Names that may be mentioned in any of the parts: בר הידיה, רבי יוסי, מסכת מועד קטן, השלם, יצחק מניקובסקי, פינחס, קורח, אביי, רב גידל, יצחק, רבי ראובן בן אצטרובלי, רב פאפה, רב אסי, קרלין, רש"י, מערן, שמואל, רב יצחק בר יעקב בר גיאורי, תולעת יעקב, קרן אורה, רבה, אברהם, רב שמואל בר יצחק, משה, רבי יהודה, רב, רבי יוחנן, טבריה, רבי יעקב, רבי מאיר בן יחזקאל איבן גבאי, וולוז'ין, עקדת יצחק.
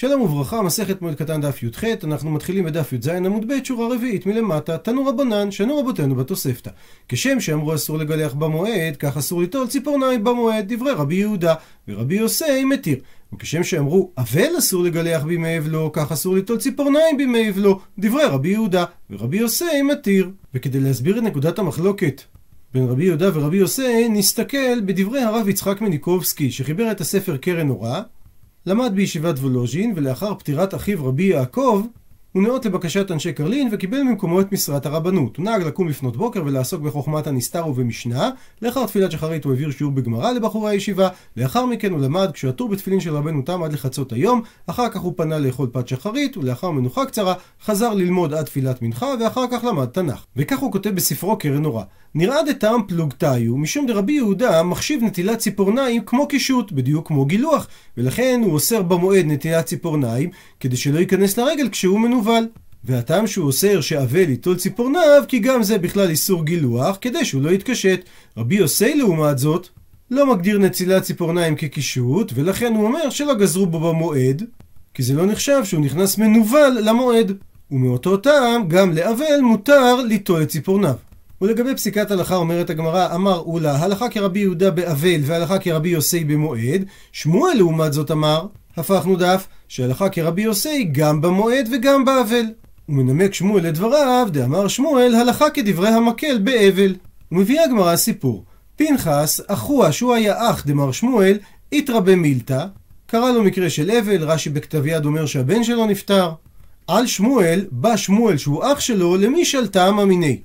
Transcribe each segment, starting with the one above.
שלום וברכה, מסכת מועד קטן דף י"ח, אנחנו מתחילים בדף י"ז עמוד ב' שורה רביעית מלמטה, תנו רבנן, שנו רבותינו בתוספתא. כשם שאמרו אסור לגלח במועד, כך אסור ליטול ציפורניים במועד, דברי רבי יהודה ורבי יוסי מתיר. וכשם שאמרו אבל אסור לגלח בימי אבלו, כך אסור ליטול ציפורניים בימי אבלו, דברי רבי יהודה ורבי יוסי מתיר. וכדי להסביר את נקודת המחלוקת בין רבי יהודה ורבי יוסי, נסתכל בדברי הרב יצחק מניקובסקי, שחיבר את הספר קרן אורה, למד בישיבת וולוז'ין, ולאחר פטירת אחיו רבי יעקב, הוא נאות לבקשת אנשי קרלין וקיבל ממקומו את משרת הרבנות. הוא נהג לקום לפנות בוקר ולעסוק בחוכמת הנסתר ובמשנה. לאחר תפילת שחרית הוא העביר שיעור בגמרא לבחורי הישיבה. לאחר מכן הוא למד כשעטור בתפילין של רבנו תם עד לחצות היום. אחר כך הוא פנה לאכול פת שחרית, ולאחר מנוחה קצרה חזר ללמוד עד תפילת מנחה, ואחר כך למד תנ"ך. וכך הוא כותב בספרו קרן אורה: נראה דטעם פלוגתאיו, משום דרבי יהודה מחשיב נטילת ציפורניים כמו קישוט, בדיוק כמו גילוח, ולכן הוא אוסר במועד נטילת ציפורניים כדי שלא ייכנס לרגל כשהוא מנובל. והטעם שהוא אוסר שאבל ליטול ציפורניו, כי גם זה בכלל איסור גילוח, כדי שהוא לא יתקשט. רבי יוסי לעומת זאת לא מגדיר נטילת ציפורניים כקישוט, ולכן הוא אומר שלא גזרו בו במועד, כי זה לא נחשב שהוא נכנס מנובל למועד. ומאותו טעם גם לאבל מותר ליטול את ציפורניו. ולגבי פסיקת הלכה אומרת הגמרא, אמר אולה, הלכה כרבי יהודה באבל והלכה כרבי יוסי במועד. שמואל לעומת זאת אמר, הפכנו דף, שהלכה כרבי יוסי גם במועד וגם באבל. ומנמק שמואל לדבריו, דאמר שמואל, הלכה כדברי המקל באבל. ומביאה הגמרא סיפור. פינחס, אחוה שהוא היה אח דמר שמואל, התרבה מילתא, קרא לו מקרה של אבל, רש"י בכתב יד אומר שהבן שלו נפטר. על שמואל, בא שמואל שהוא אח שלו למי שלטה ממיני,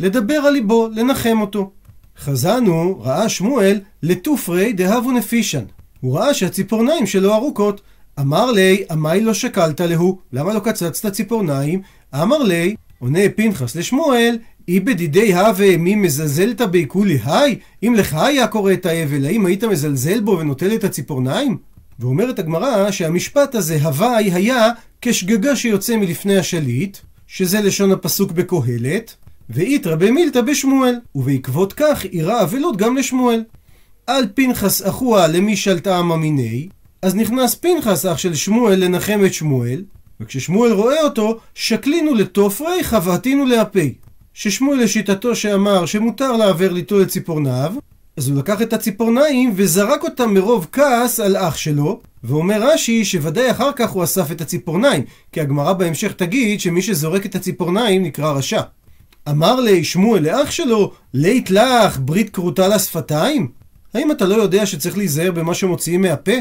לדבר על ליבו, לנחם אותו. חזנו, ראה שמואל, לתופרי דהבו נפישן. הוא ראה שהציפורניים שלו ארוכות. אמר לי, אמי לא שקלת להו, למה לא קצצת ציפורניים? אמר לי, עונה פינחס לשמואל, אי בדידי הווה מי מזלזלת בעיקולי היי? אם לך היה קורא את האבל, האם היית מזלזל בו ונוטל את הציפורניים? ואומרת הגמרא שהמשפט הזה, הוואי, היה כשגגה שיוצא מלפני השליט, שזה לשון הפסוק בקהלת, והתרבה מילתא בשמואל, ובעקבות כך אירע אבלות גם לשמואל. על פינחס אחוה למי שלטה ממיני, אז נכנס פינחס אח של שמואל לנחם את שמואל, וכששמואל רואה אותו, שקלינו לתופרי חבעתינו לאפי. ששמואל לשיטתו שאמר שמותר לעבר ליטול את ציפורניו, אז הוא לקח את הציפורניים וזרק אותם מרוב כעס על אח שלו, ואומר רש"י שוודאי אחר כך הוא אסף את הציפורניים, כי הגמרא בהמשך תגיד שמי שזורק את הציפורניים נקרא רשע. אמר לי שמואל לאח שלו, לית לך ברית קרוטה לשפתיים? האם אתה לא יודע שצריך להיזהר במה שמוציאים מהפה?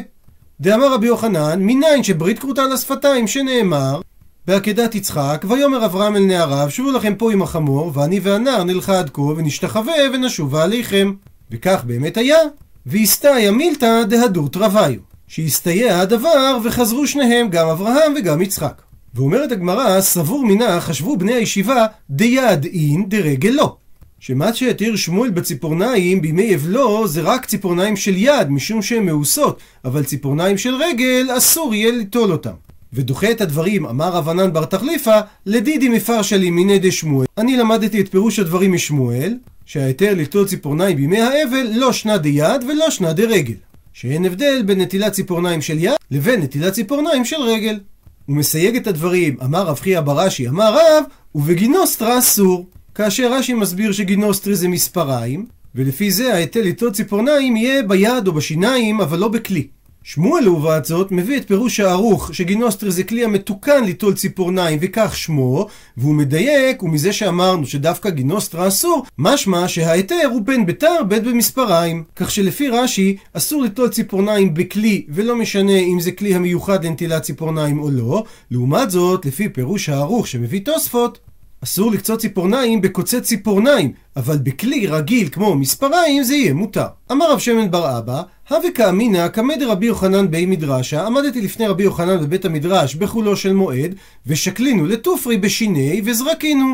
דאמר רבי יוחנן, מניין שברית קרוטה לשפתיים, שנאמר בעקדת יצחק, ויאמר אברהם אל נעריו, שבו לכם פה עם החמור, ואני והנער נלכה עד כה, ונשתחווה ונשובה עליכם. וכך באמת היה. והסתאיה מילתא דהדות רוויו, שהסתייע הדבר וחזרו שניהם, גם אברהם וגם יצחק. ואומרת הגמרא, סבור מינה חשבו בני הישיבה דיד אין דרגל לא, שמה שהתיר שמואל בציפורניים בימי אבלו זה רק ציפורניים של יד, משום שהן מאוסות, אבל ציפורניים של רגל אסור יהיה ליטול אותם. ודוחה את הדברים, אמר רבנן בר תחליפה, לדידי מפרשלי מיני דשמואל. אני למדתי את פירוש הדברים משמואל, שההיתר ליטול ציפורניים בימי האבל לא שנה דיד ולא שנה דרגל, שאין הבדל בין נטילת ציפורניים של יד לבין נטילת ציפורניים של רגל. הוא מסייג את הדברים, אמר רב חייא ברש"י, אמר רב, ובגינוסטרה אסור. כאשר רש"י מסביר שגינוסטרי זה מספריים, ולפי זה ההיטל ליטול ציפורניים יהיה ביד או בשיניים, אבל לא בכלי. שמואל לעומת זאת מביא את פירוש הערוך שגינוסטרי זה כלי המתוקן ליטול ציפורניים, וכך שמו, והוא מדייק, ומזה שאמרנו שדווקא גינוסטרה אסור, משמע שההיתר הוא בין ביתר בין במספריים. כך שלפי רש"י אסור ליטול ציפורניים בכלי, ולא משנה אם זה כלי המיוחד לנטילת ציפורניים או לא. לעומת זאת, לפי פירוש הערוך שמביא תוספות, אסור לקצוץ ציפורניים בקוצץ ציפורניים, אבל בכלי רגיל כמו מספריים זה יהיה מותר. אמר רב שמעון בר אבא, הווה כאמינא קמא דרבי יוחנן בי מדרשה, עמדתי לפני רבי יוחנן בבית המדרש בחולו של מועד, ושקלינו לתופרי בשיני וזרקינו,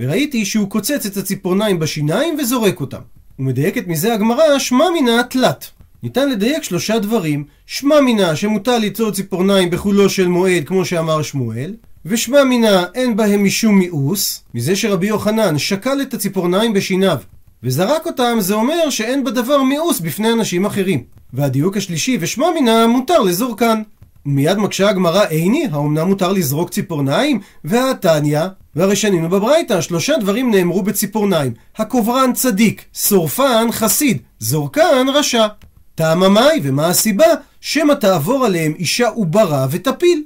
וראיתי שהוא קוצץ את הציפורניים בשיניים וזורק אותם. ומדייקת מזה הגמרא, שמע מינא תלת. ניתן לדייק שלושה דברים: שמע מינא שמותר ליצור ציפורניים בחולו של מועד כמו שאמר שמואל, ושמע מינא אין בהם משום מיאוס, מזה שרבי יוחנן שקל את הציפורניים בשיניו וזרק אותם, זה אומר שאין בדבר מיאוס בפני אנשים אחרים. והדיוק השלישי, ושמע מינא מותר לזורקן. מיד מקשה הגמרא, איני, האומנם מותר לזרוק ציפורניים? והתניה, והרי שנינו בברייתא, שלושה דברים נאמרו בציפורניים. הקוברן צדיק, שורפן חסיד, זורקן רשע. טעמה מאי, ומה הסיבה? שמא תעבור עליהם אישה וברה ותפיל.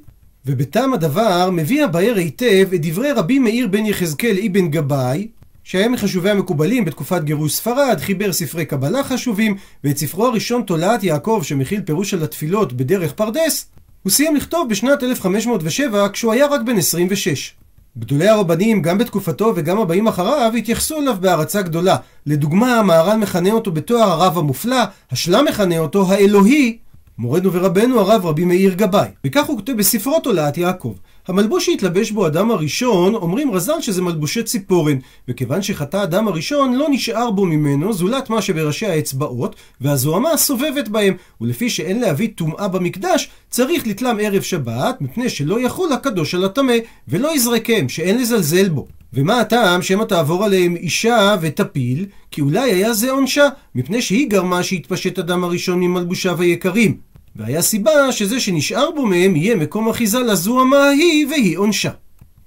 ובתם הדבר מביא הבאר היטב את דברי רבי מאיר בן יחזקאל איבן גבאי, שהיה מחשובי המקובלים בתקופת גירוש ספרד, חיבר ספרי קבלה חשובים, ואת ספרו הראשון תולעת יעקב שמכיל פירוש על התפילות בדרך פרדס, הוא סיים לכתוב בשנת 1507 כשהוא היה רק בן 26. גדולי הרבנים גם בתקופתו וגם הבאים אחריו התייחסו אליו בהרצה גדולה. לדוגמה, מערן מכנה אותו בתואר הרב המופלא, השלם מכנה אותו האלוהי, מורדנו ורבנו הרב רבי מאיר גבאי. וכך הוא כותב בספרו תולעת יעקב. המלבוש שהתלבש בו אדם הראשון, אומרים רז"ל שזה מלבושי ציפורן, וכיוון שחטא אדם הראשון לא נשאר בו ממנו זולת מה שבראשי האצבעות והזוהמה סובבת בהם, ולפי שאין להביא טומאה במקדש צריך לתלם ערב שבת, מפני שלא יכול הקדוש על הטמא ולא יזרקם, שאין לזלזל בו. ומה הטעם שמא תעבור עליהם אישה ותפיל? כי אולי היה זה עונשה, מפני שהיא גרמה שהתפשט אדם הראשון ממלבושיו היקרים. והיה סיבה שזה שנשאר בו מהם יהיה מקום אחיזה לזוהמה ההיא והיא עונשה.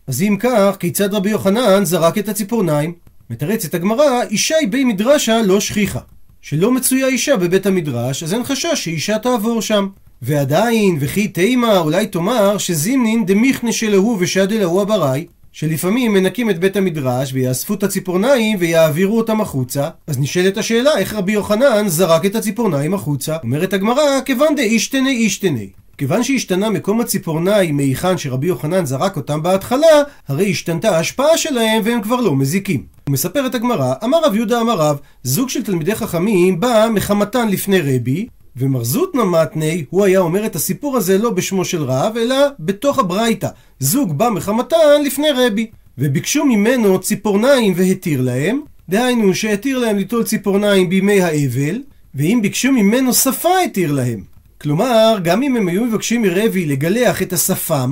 אז אם כך, כיצד רבי יוחנן זרק את הציפורניים? מתרצת הגמרא, אישה היא בי מדרשה לא שכיחה. שלא מצויה אישה בבית המדרש, אז אין חשש שאישה תעבור שם. ועדיין, וכי תימה, אולי תאמר שזימנין דמיכנה שלהו ושדלהו הברי, שלפעמים מנקים את בית המדרש ויאספו את הציפורניים ויעבירו אותם החוצה. אז נשאלת השאלה, איך רבי יוחנן זרק את הציפורניים החוצה? אומרת הגמרא, כיוון דאישתנה אישתני. כיוון שהשתנה מקום הציפורניים מהיכן שרבי יוחנן זרק אותם בהתחלה, הרי השתנתה ההשפעה שלהם והם כבר לא מזיקים. ומספרת הגמרא, אמר רב יהודה אמר רב, זוג של תלמידי חכמים בא מחמתן לפני רבי, ומרזות נמתני, הוא היה אומר את הסיפור הזה לא בשמו של רב, אלא בתוך הברייתא. זוג בא מחמתן לפני רבי, וביקשו ממנו ציפורניים והתיר להם, דהיינו שהתיר להם ליטול ציפורניים בימי האבל, ואם ביקשו ממנו שפה התיר להם. כלומר, גם אם הם היו מבקשים מרבי לגלח את השפם,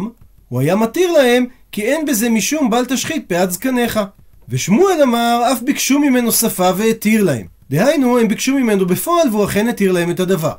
הוא היה מתיר להם, כי אין בזה משום בל תשחית פאת זקניך. ושמואל אמר, אף ביקשו ממנו שפה והתיר להם. דהיינו, הם ביקשו ממנו בפועל והוא אכן התיר להם את הדבר.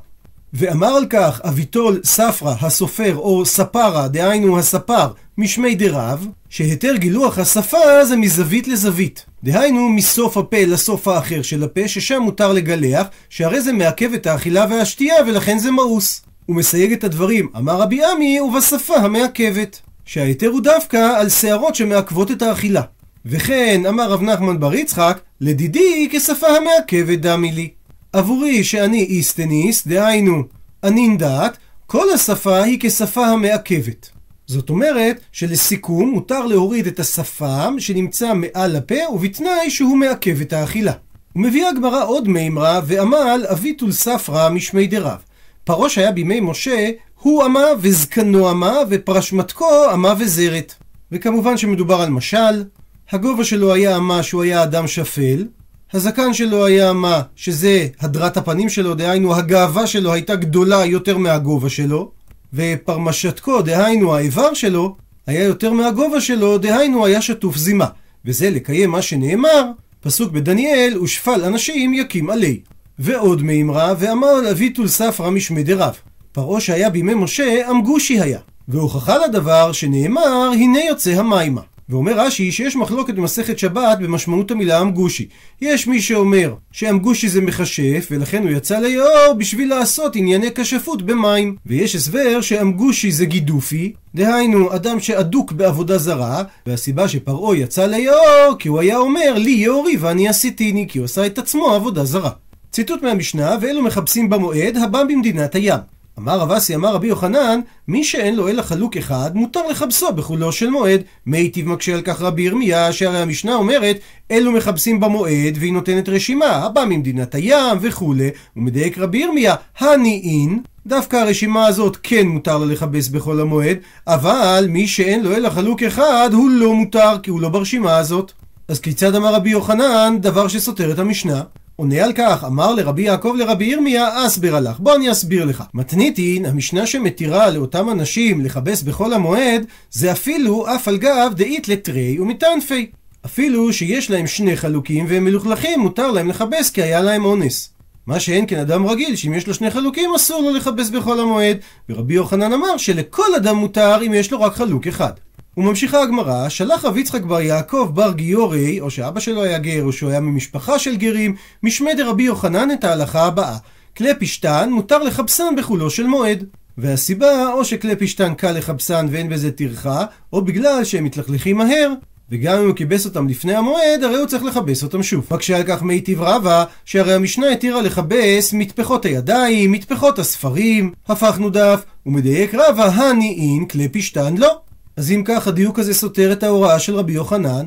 ואמר על כך אביטול ספרה הסופר או ספרה, דהיינו הספר, משמי דרב, שהיתר גילוח השפה זה מזווית לזווית. דהיינו מסוף הפה לסוף האחר של הפה ששם מותר לגלח, שהרי זה מעכב את האכילה והשתייה ולכן זה מאוס. הוא מסייג את הדברים, אמר רבי עמי ובשפה המעכבת, שהיתר הוא דווקא על שערות שמעכבות את האכילה. וכן, אמר רב נחמן בר יצחק, לדידי כשפה המעכבת דמי לי. עבורי שאני איסטניס, דהיינו, אני דעת, כל השפה היא כשפה המעכבת. זאת אומרת שלסיכום מותר להוריד את השפם שנמצא מעל הפה ובתנאי שהוא מעכב את האכילה. הוא מביא הגמרא עוד מימרה ועמל אביטול ספרה משמי דרב. פרוש היה בימי משה, הוא עמה וזקנו עמה ופרש מתקו עמה וזרת. וכמובן שמדובר על משל, הגובה שלו היה עמה שהוא היה אדם שפל, הזקן שלו היה עמה שזה הדרת הפנים שלו, דהיינו הגאווה שלו הייתה גדולה יותר מהגובה שלו, ופרמשתקו, דהיינו האיבר שלו, היה יותר מהגובה שלו, דהיינו היה שטוף זימה. וזה לקיים מה שנאמר, פסוק בדניאל, ושפל אנשים יקים עלי. ועוד מאמרה, ואמר אביטול ספרה משמי דרב. פרעה שהיה בימי משה, אמגושי היה. והוכחה לדבר שנאמר, הנה יוצא המימה. ואומר רש"י שיש מחלוקת במסכת שבת במשמעות המילה אמגושי. יש מי שאומר שאמגושי זה מכשף ולכן הוא יצא ליאור בשביל לעשות ענייני כשפות במים. ויש הסבר שאמגושי זה גידופי, דהיינו אדם שעדוק בעבודה זרה, והסיבה שפרעה יצא ליאור כי הוא היה אומר לי יאורי ואני עשיתיני, כי הוא עשה את עצמו עבודה זרה. ציטוט מהמשנה, ואלו מחפשים במועד הבא במדינת הים. אמר רב אסי אמר רבי יוחנן, מי שאין לו אלא חלוק אחד מותר לחבסו בחולו של מועד. מיטיב מקשה על כך רבי ירמיה, שהרי המשנה אומרת אלו מחבסים במועד, והיא נותנת רשימה הבא ממדינת הים וכו', ומדייק רבי ירמיה הניעין, דווקא הרשימה הזאת כן מותר לחבס בכל המועד, אבל מי שאין לו אלא חלוק אחד הוא לא מותר כי הוא לא ברשימה הזאת. אז כיצד אמר רבי יוחנן דבר שסותר את המשנה? עונה על כך, אמר לרבי יעקב לרבי ירמיה, אסביר לך, בוא אני אסביר לך. מתניתין, המשנה שמתירה לאותם אנשים לחבס בכל המועד, זה אפילו אף על גב דאית לטרי ומטנפי. אפילו שיש להם שני חלוקים והם מלוכלכים, מותר להם לחבס כי היה להם אונס. מה שאין כן אדם רגיל, שאם יש לו שני חלוקים אסור לו לחפש בכל המועד, ורבי יוחנן אמר שלכל אדם מותר אם יש לו רק חלוק אחד. וממשיכה הגמרא, שלח רב יצחק בר יעקב בר גיאורי, או שאבא שלו היה גר או שהוא היה ממשפחה של גרים, משמד רבי יוחנן את ההלכה הבאה: כלי פשטן מותר לחפשן בחולו של מועד. והסיבה, או שכלי פשטן קל לחפשן ואין בזה תרחה, או בגלל שהם מתלכלכים מהר, וגם אם הוא קיבס אותם לפני המועד, הרי הוא צריך לחבס אותם שוב. רק שעל כך מיטיב רבה, שהרי המשנה התירה לחבס מטפחות הידיים, מטפחות הספרים. הפכנו דף, ומדייק רבה, הנעין, כלי פשטן לא. אז אם כך, הדיוק הזה סותר את ההוראה של רבי יוחנן.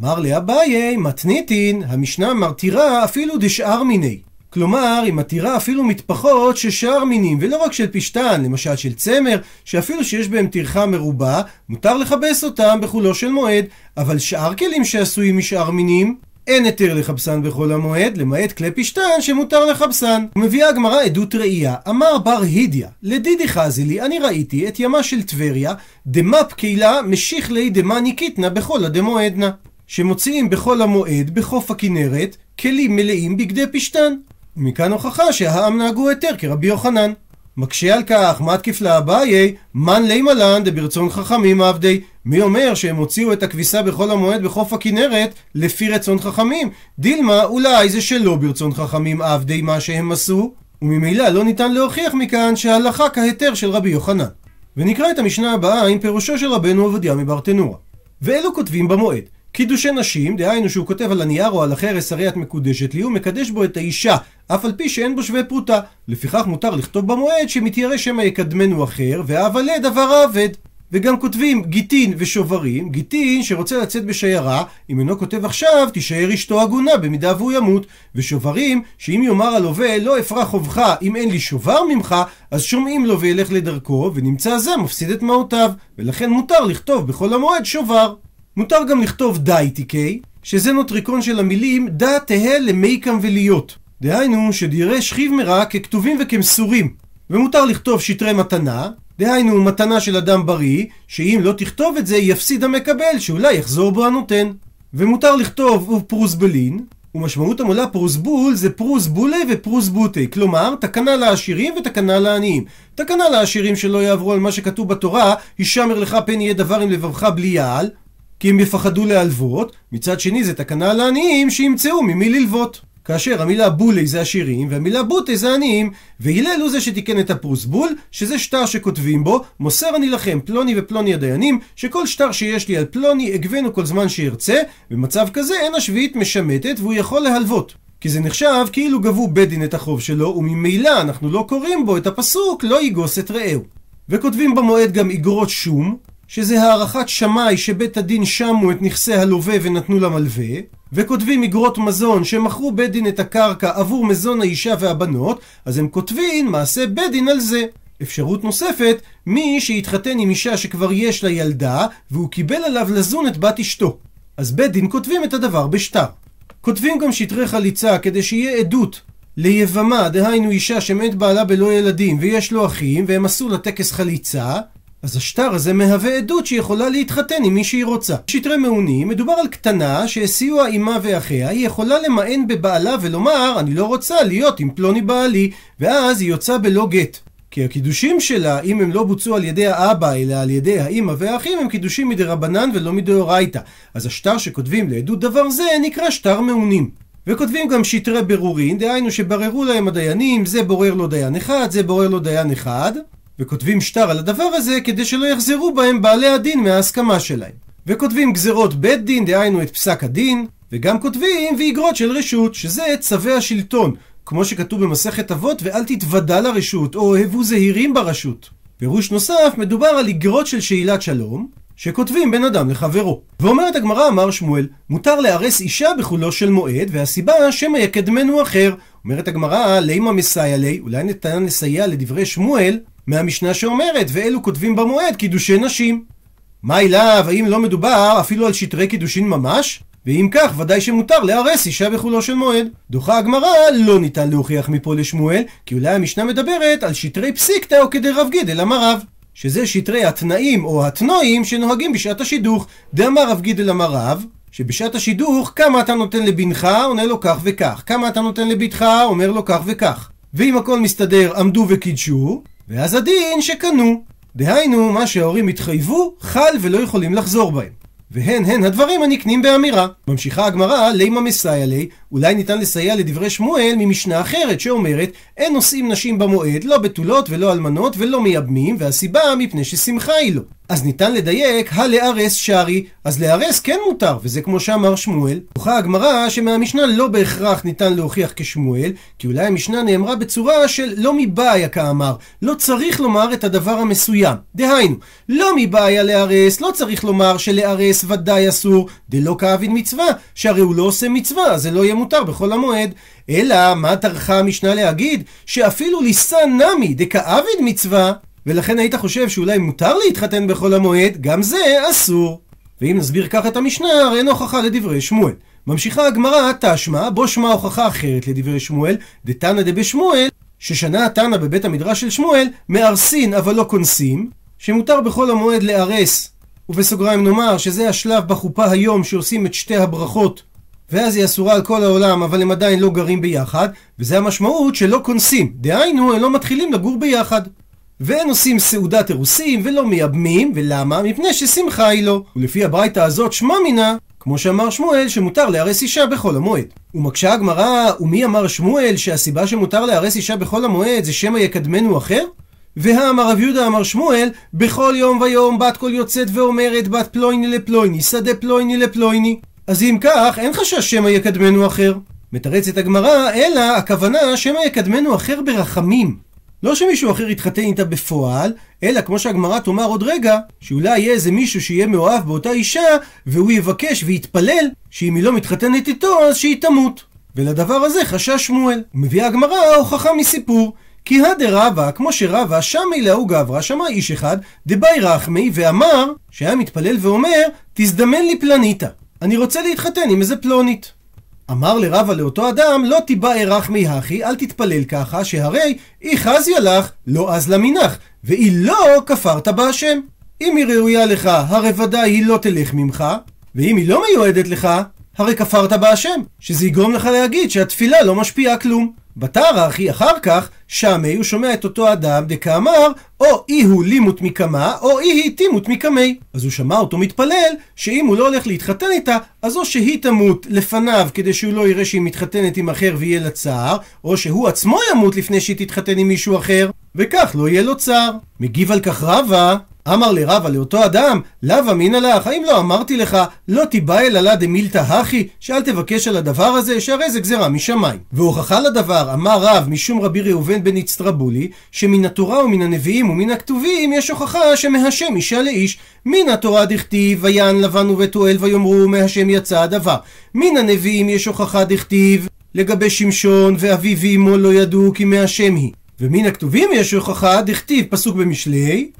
אמר לאביי, מתניתין, המשנה מרתירה אפילו דשאר מיני. כלומר, היא מתירה אפילו מטפחות ששאר מינים, ולא רק של פשטן, למשל של צמר, שאפילו שיש בהם תרחה מרובה, מותר לחבס אותם בחולו של מועד, אבל שאר כלים שעשויים משאר מינים, אין היתר לחבסן בחול המועד, למעט כלי פשטן שמותר לחבסן. ומביאה הגמרא עדות ראייה, אמר בר הידיה, לדידי חזילי, אני ראיתי את ימה של טבריה, דמפ קהילה משיך לי דמה ניקיתנה בחול הדמועדנה, שמוציאים בחול המועד, בחוף הכנרת, כלים מלאים בגדי פשטן. מכאן הוכחה שהעם נהגו היתר כרבי יוחנן. מקשה על כך, מתקיף לאביי, מן לי מלן דברצון חכמים עבדי. מי אומר שהם הוציאו את הכביסה בכל המועד בחוף הכנרת לפי רצון חכמים? דילמה, אולי זה שלא ברצון חכמים עבדי מה שהם עשו, וממילא לא ניתן להוכיח מכאן שההלכה כהיתר של רבי יוחנן. ונקרא את המשנה הבאה עם פירושו של רבנו עובדיה מברטנורה. ואלו כותבים במועד: קידושי נשים, דהיינו שהוא כותב על הנייר או על החרס הרי את מקודשת לי, הוא מקדש בו את האישה, אף על פי שאין בו שווה פרוטה. לפיכך מותר לכתוב במועד שמתיירא שמא יקדמנו אחר, והעבלד עבר עבד. וגם כותבים גיטין ושוברים, גיטין שרוצה לצאת בשיירה, אם אינו כותב עכשיו, תישאר אשתו עגונה במידה והוא ימות, ושוברים שאם יאמר על הלווה לא אפרע חובך אם אין לי שובר ממך, אז שומעים לו וילך לדרכו, ונמצא זה מפסיד את מעותיו, ולכן מותר לכתוב בכל המועד שובר. מותר גם לכתוב די תיקי, שזה נוטריקון של המילים דה תהה למייקם ולהיות. דהיינו שדירי שכיב מרע ככתובים וכמסורים. ומותר לכתוב שטרי מתנה, דהיינו מתנה של אדם בריא, שאם לא תכתוב את זה יפסיד המקבל שאולי יחזור בו הנותן. ומותר לכתוב ופרוסבלין, ומשמעות המולה פרוסבול זה פרוסבולה ופרוסבוטי, כלומר תקנה לעשירים ותקנה לעניים. תקנה לעשירים שלא יעברו על מה שכתוב בתורה, הישמר לך פן יהיה דבר עם לבבך בלי יעל, כי הם יפחדו להלוות. מצד שני זה תקנה לעניים שימצאו ממי ללוות, כאשר המילה בולי זה עשירים והמילה בוטי זה עניים. והילל הוא זה שתיקן את הפרוסבול, שזה שטר שכותבים בו: מוסר אני לכם פלוני ופלוני הדיינים, שכל שטר שיש לי על פלוני אגבנו כל זמן שירצה. במצב כזה אין השביעית משמטת והוא יכול להלוות, כי זה נחשב כאילו גבו בדין את החוב שלו, וממילא אנחנו לא קוראים בו את הפסוק לא יגוס את רעהו. וכותבים במועד גם אגרות שום, שזה הערכת שמאי שבית הדין שמו את נכסי הלווה ונתנו למלווה. וכותבים אגרות מזון, שמכרו בית דין את הקרקע עבור מזון האישה והבנות, אז הם כותבים מעשה בית דין על זה. אפשרות נוספת, מי שהתחתן עם אישה שכבר יש לה ילדה והוא קיבל עליו לזון את בת אשתו, אז בית דין כותבים את הדבר בשטר. כותבים גם שטרי חליצה כדי שיהיה עדות ליבמה, דהיינו אישה שמת בעלה בלא ילדים ויש לו אחים והם עשו לטקס חליצה, אז השטר הזה מהווה עדות שיכולה להתחתן עם מי שהיא רוצה. שטרי מעונים, מדובר על קטנה שהסיעו האימה ואחיה, היא יכולה למען בבעלה ולומר אני לא רוצה להיות עם פלוני בעלי, ואז היא יוצאה בלא גט, כי הקידושים שלה, אם הם לא בוצעו על ידי האבא אלא על ידי האימא והאחים, הם קידושים מדי רבנן ולא מדאורייתא. אז השטר שכותבים לעדות דבר זה נקרא שטר מעונים. וכותבים גם שטרי ברורין, דהיינו שבררו להם הדיינים, זה בורר לו דיין אחד, זה בורר לו דיין אחד, וכותבים שטר על הדבר הזה כדי שלא יחזרו בהם בעלי הדין מההסכמה שלהם. וכותבים גזרות בית דין, דהיינו את פסק הדין. וגם כותבים ואגרות של רשות, שזה צווי השלטון, כמו שכתוב במסכת אבות, ואל תתוודע לרשות, או אוהבו זהירים ברשות. פירוש נוסף, מדובר על אגרות של שאלת שלום, שכותבים בין אדם לחברו. ואומרת הגמרא, אמר שמואל, מותר להרס אישה בחולו של מועד, והסיבה שמא יקדמנו אחר. אומרת הגמרא, לימה מסייע לי, אולי נתן לסייע לדברי שמואל מהמשנה שאומרת ואלו כותבים במועד קידושי נשים. מה אליו, האם לא מדובר אפילו על שטרי קידושין ממש? ואם כך ודאי שמותר להרס אישה בחולו של מועד. דוחה הגמרא, לא ניתן להוכיח מפה לשמואל, כי אולי המשנה מדברת על שטרי פסיקתא או כדי רב גידל אמר רב, שזה שטרי התנאים או התנועים שנוהגים בשעת השידוך. דאמר רב גידל אמר רב, שבשעת השידוך, כמה אתה נותן לבנך, עונה לו כך וכך. כמה אתה נותן לביתך, אומר לו כך וכך. ואם הכל מסתדר, עמדו וקידשו, ואז הדין שקנו. דהיינו, מה שההורים התחייבו, חל ולא יכולים לחזור בהם. והן הן הדברים הנקנים באמירה. ממשיכה הגמרא, לימה מסייע לי, אולי ניתן לסייע לדברי שמואל ממשנה אחרת שאומרת, אין נושאים נשים במועד, לא בתולות ולא אלמנות ולא מייבמים, והסיבה מפני ששמחה היא לו. אז ניתן לדייק, הלארס שרי, אז לארס כן מותר, וזה כמו שאמר שמואל. הוכחה הגמרא שמהמשנה לא בהכרח ניתן להוכיח כשמואל, כי אולי המשנה נאמרה בצורה של לא מבעיה כאמר, לא צריך לומר את הדבר המסוים. דהיינו, לא מבעיה לארס, לא צריך לומר שלארס ודאי אסור, דלא כאבין מצווה, שהרי הוא לא עושה מצווה, אז זה לא יהיה מותר בכל המועד. אלא, מה טרחה המשנה להגיד? שאפילו ליסה נמי, דכאבין מצווה, ולכן היית חושב שאולי מותר להתחתן בכל המועד, גם זה אסור. ואם נסביר כך את המשנה, הרי אין הוכחה לדברי שמואל. ממשיכה הגמרא תשמע, בו שמע הוכחה אחרת לדברי שמואל, דתנא דבשמואל, ששנה התנא בבית המדרש של שמואל, מארסין אבל לא כונסים, שמותר בכל המועד לארס. ובסוגריים נאמר שזה השלב בחופה היום שעושים את שתי הברכות, ואז היא אסורה על כל העולם, אבל הם עדיין לא גרים ביחד, וזה המשמעות שלא כונסים, דהיינו הם לא מתחילים לגור ביחד. ואין עושים סעודת אירוסים ולא מייבמים, ולמה? מפני ששמחה היא לו. ולפי הברייתא הזאת שמע מינה, כמו שאמר שמואל, שמותר לארס אישה בכל המועד. ומקשה הגמרא, ומי אמר שמואל שהסיבה שמותר לארס אישה בכל המועד זה שמא יקדמנו אחר? והאמר רב יהודה אמר שמואל, בכל יום ויום בת כל יוצאת ואומרת בת פלויני לפלויני, שדה פלויני לפלויני. אז אם כך, אין חשש שמא יקדמנו אחר. מתרצת הגמרא, אלא הכוונה שמא יקדמנו אחר ברחמים. לא שמישהו אחר יתחתן איתה בפועל, אלא כמו שהגמרא תאמר עוד רגע, שאולי יהיה איזה מישהו שיהיה מאוהב באותה אישה, והוא יבקש ויתפלל שאם היא לא מתחתנת איתו אז שהיא תמות. ולדבר הזה חשש שמואל. מביאה הגמרא הוכחה מסיפור, כי הדרבה, כמו שרבה שמי להוא גברא, שמע איש אחד דבאי רחמי ואמר, שהיה מתפלל ואומר, תזדמן לי פלניתה, אני רוצה להתחתן עם איזה פלונית. אמר לרבה לאותו אדם, לא תיבאי רחמי הכי, אל תתפלל ככה, שהרי היא חזיה לך, לא אז למינך, והיא לא כפרת בהשם. אם היא ראויה לך, הרי ודאי היא לא תלך ממך, ואם היא לא מיועדת לך, הרי כפרת בהשם, שזה יגרום לך להגיד שהתפילה לא משפיעה כלום. בתר הכי אחר כך, שמי הוא שומע את אותו אדם דקאמר, או אי הוא לימות מקמה, או אי היא תימות מקמי. אז הוא שמע אותו מתפלל, שאם הוא לא הולך להתחתן איתה, אז או שהיא תמות לפניו כדי שהוא לא יראה שהיא מתחתנת עם אחר ויהיה לה צער, או שהוא עצמו ימות לפני שהיא תתחתן עם מישהו אחר, וכך לא יהיה לו צער. מגיב על כך רבה, אמר לרבה לאותו אדם, לאו אמינא לך, האם לא אמרתי לך, לא תיבאי ללה דמילתא הכי, שאל תבקש על הדבר הזה, שהרי זה גזירה משמיים. והוכחה לדבר, אמר רב, משום רבי ראובן בן אצטרובלי, שמן התורה ומן הנביאים ומן הכתובים יש הוכחה שמהשם אישה לאיש. מן התורה דכתיב, ויען לבן ובתועל ויאמרו, מהשם יצא הדבר. מן הנביאים יש הוכחה דכתיב, לגבי שמשון ואביו ואמו לא ידעו כי מהשם היא. ומן הכתובים יש הוכחה דכתיב, פסוק במשלי,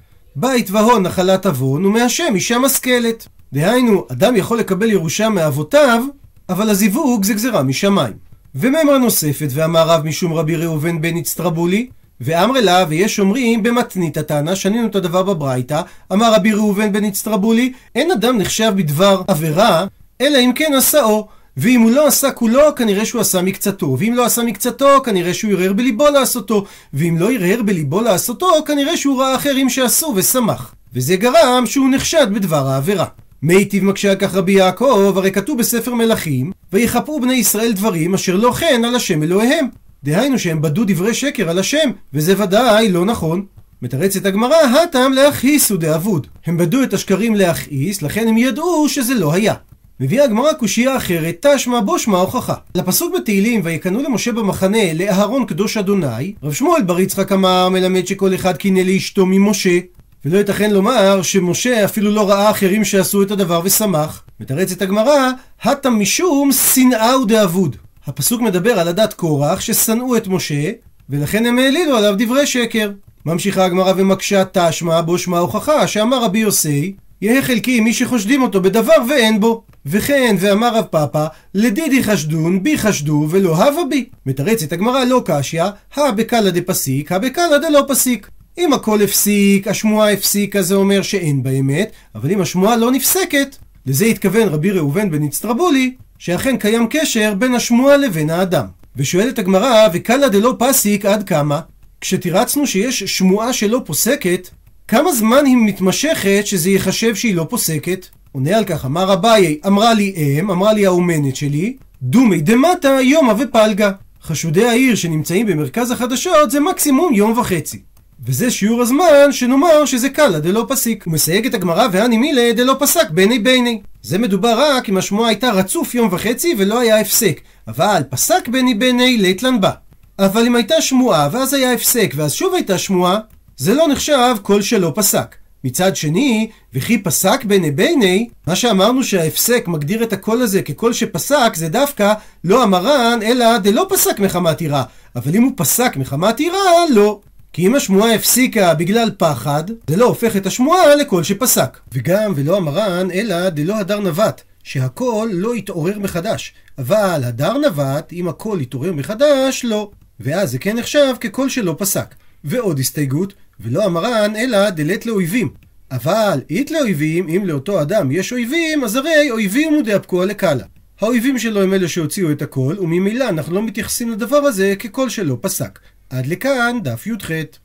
בית והון נחלת אבון ומהשם אישה משכלת. דהיינו, אדם יכול לקבל ירושה מאבותיו, אבל הזיווג זה גזירה משמיים. ומאמרה נוספת, ואמר רב משום רבי ראובן בן אצטרובלי, ואמר לה, ויש אומרים במתנית הטענה, שנינו את הדבר בברייתא, אמר רבי ראובן בן אצטרובלי, אין אדם נחשב בדבר עבירה, אלא אם כן עשאו. ואם הוא לא עשה כולו, כנראה שהוא עשה מקצתו. ואם לא עשה מקצתו, כנראה שהוא ירהר בליבו לעשותו. ואם לא ירהר בליבו לעשותו, כנראה שהוא ראה אחרים שעשו ושמח. וזה גרם שהוא נחשד בדבר העבירה. מיטיב מקשה כך רבי יעקב, הרי כתוב בספר מלכים, ויחפאו בני ישראל דברים אשר לא כן על השם אלוהיהם. דהיינו שהם בדו דברי שקר על השם, וזה ודאי לא נכון. מתרצת הגמרא, הטעם להכעיס ודאבוד. הם בדו את השקרים להכעיס, לכן הם ידעו שזה לא היה. מביאה הגמרא קושייה אחרת, תשמע בו שמע הוכחה. לפסוק בתהילים, ויקנו למשה במחנה, לאהרון קדוש אדוני, רב שמואל בר יצחק אמר, מלמד שכל אחד קינא לאשתו ממשה, ולא ייתכן לומר שמשה אפילו לא ראה אחרים שעשו את הדבר ושמח. מתרצת הגמרא, הטעם משום שנאה ודאבוד. הפסוק מדבר על עדת קורח ששנאו את משה, ולכן הם העלילו עליו דברי שקר. ממשיכה הגמרא ומקשה, תשמע בו שמע הוכחה, שאמר רבי יוסי, יהא חלקי מי שחושדים אותו בדבר ואין בו. וכן, ואמר רב פאפה, לדידי חשדון, בי חשדו, ולא הווה בי. מתרצת הגמרא לא קשיא, הבקלה דפסיק, הבקלה דלא פסיק. אם הכל הפסיק, השמועה הפסיקה, זה אומר שאין באמת, אבל אם השמועה לא נפסקת, לזה התכוון רבי ראובן בן אצטרובלי, שאכן קיים קשר בין השמועה לבין האדם. ושואלת הגמרא, וקלה דלא פסיק עד כמה? כשתירצנו שיש שמועה שלא פוסקת, כמה זמן היא מתמשכת שזה יחשב שהיא לא פוסקת? עונה על כך, אמר אביי, אמרה לי אם, אמרה לי האומנת שלי, דומי דמטה יומה ופלגה. חשודי העיר שנמצאים במרכז החדשות זה מקסימום יום וחצי. וזה שיעור הזמן שנאמר שזה קלה דלא פסיק. ומסייגת הגמרא, ואני מילה דלא פסק בני. זה מדובר רק אם השמועה הייתה רצוף יום וחצי ולא היה הפסק. אבל פסק בני ליתלן בה. אבל אם הייתה שמועה ואז היה הפסק ואז שוב הייתה שמועה, זה לא נחשב כל שלא פסק. מצד שני, וכי פסק בני, מה שאמרנו שההפסק מגדיר את הקול הזה ככל שפסק, זה דווקא לא המרן אלא דלא פסק מחמת עירה. אבל אם הוא פסק מחמת עירה, לא. כי אם השמועה הפסיקה בגלל פחד, זה לא הופך את השמועה לכל שפסק. וגם ולא המרן אלא דלא הדר נבט, שהקול לא יתעורר מחדש. אבל הדר נבט, אם הקול יתעורר מחדש, לא. ואז זה כן נחשב ככל שלא פסק. ועוד הסתייגות, ולא המרן אלא דלת לאויבים. אבל אית לאויבים, אם לאותו אדם יש אויבים, אז הרי אויבים הוא דאפקוע לקלה. האויבים שלו הם אלה שהוציאו את הכל, וממילא אנחנו לא מתייחסים לדבר הזה ככל שלא פסק. עד לכאן דף י"ח.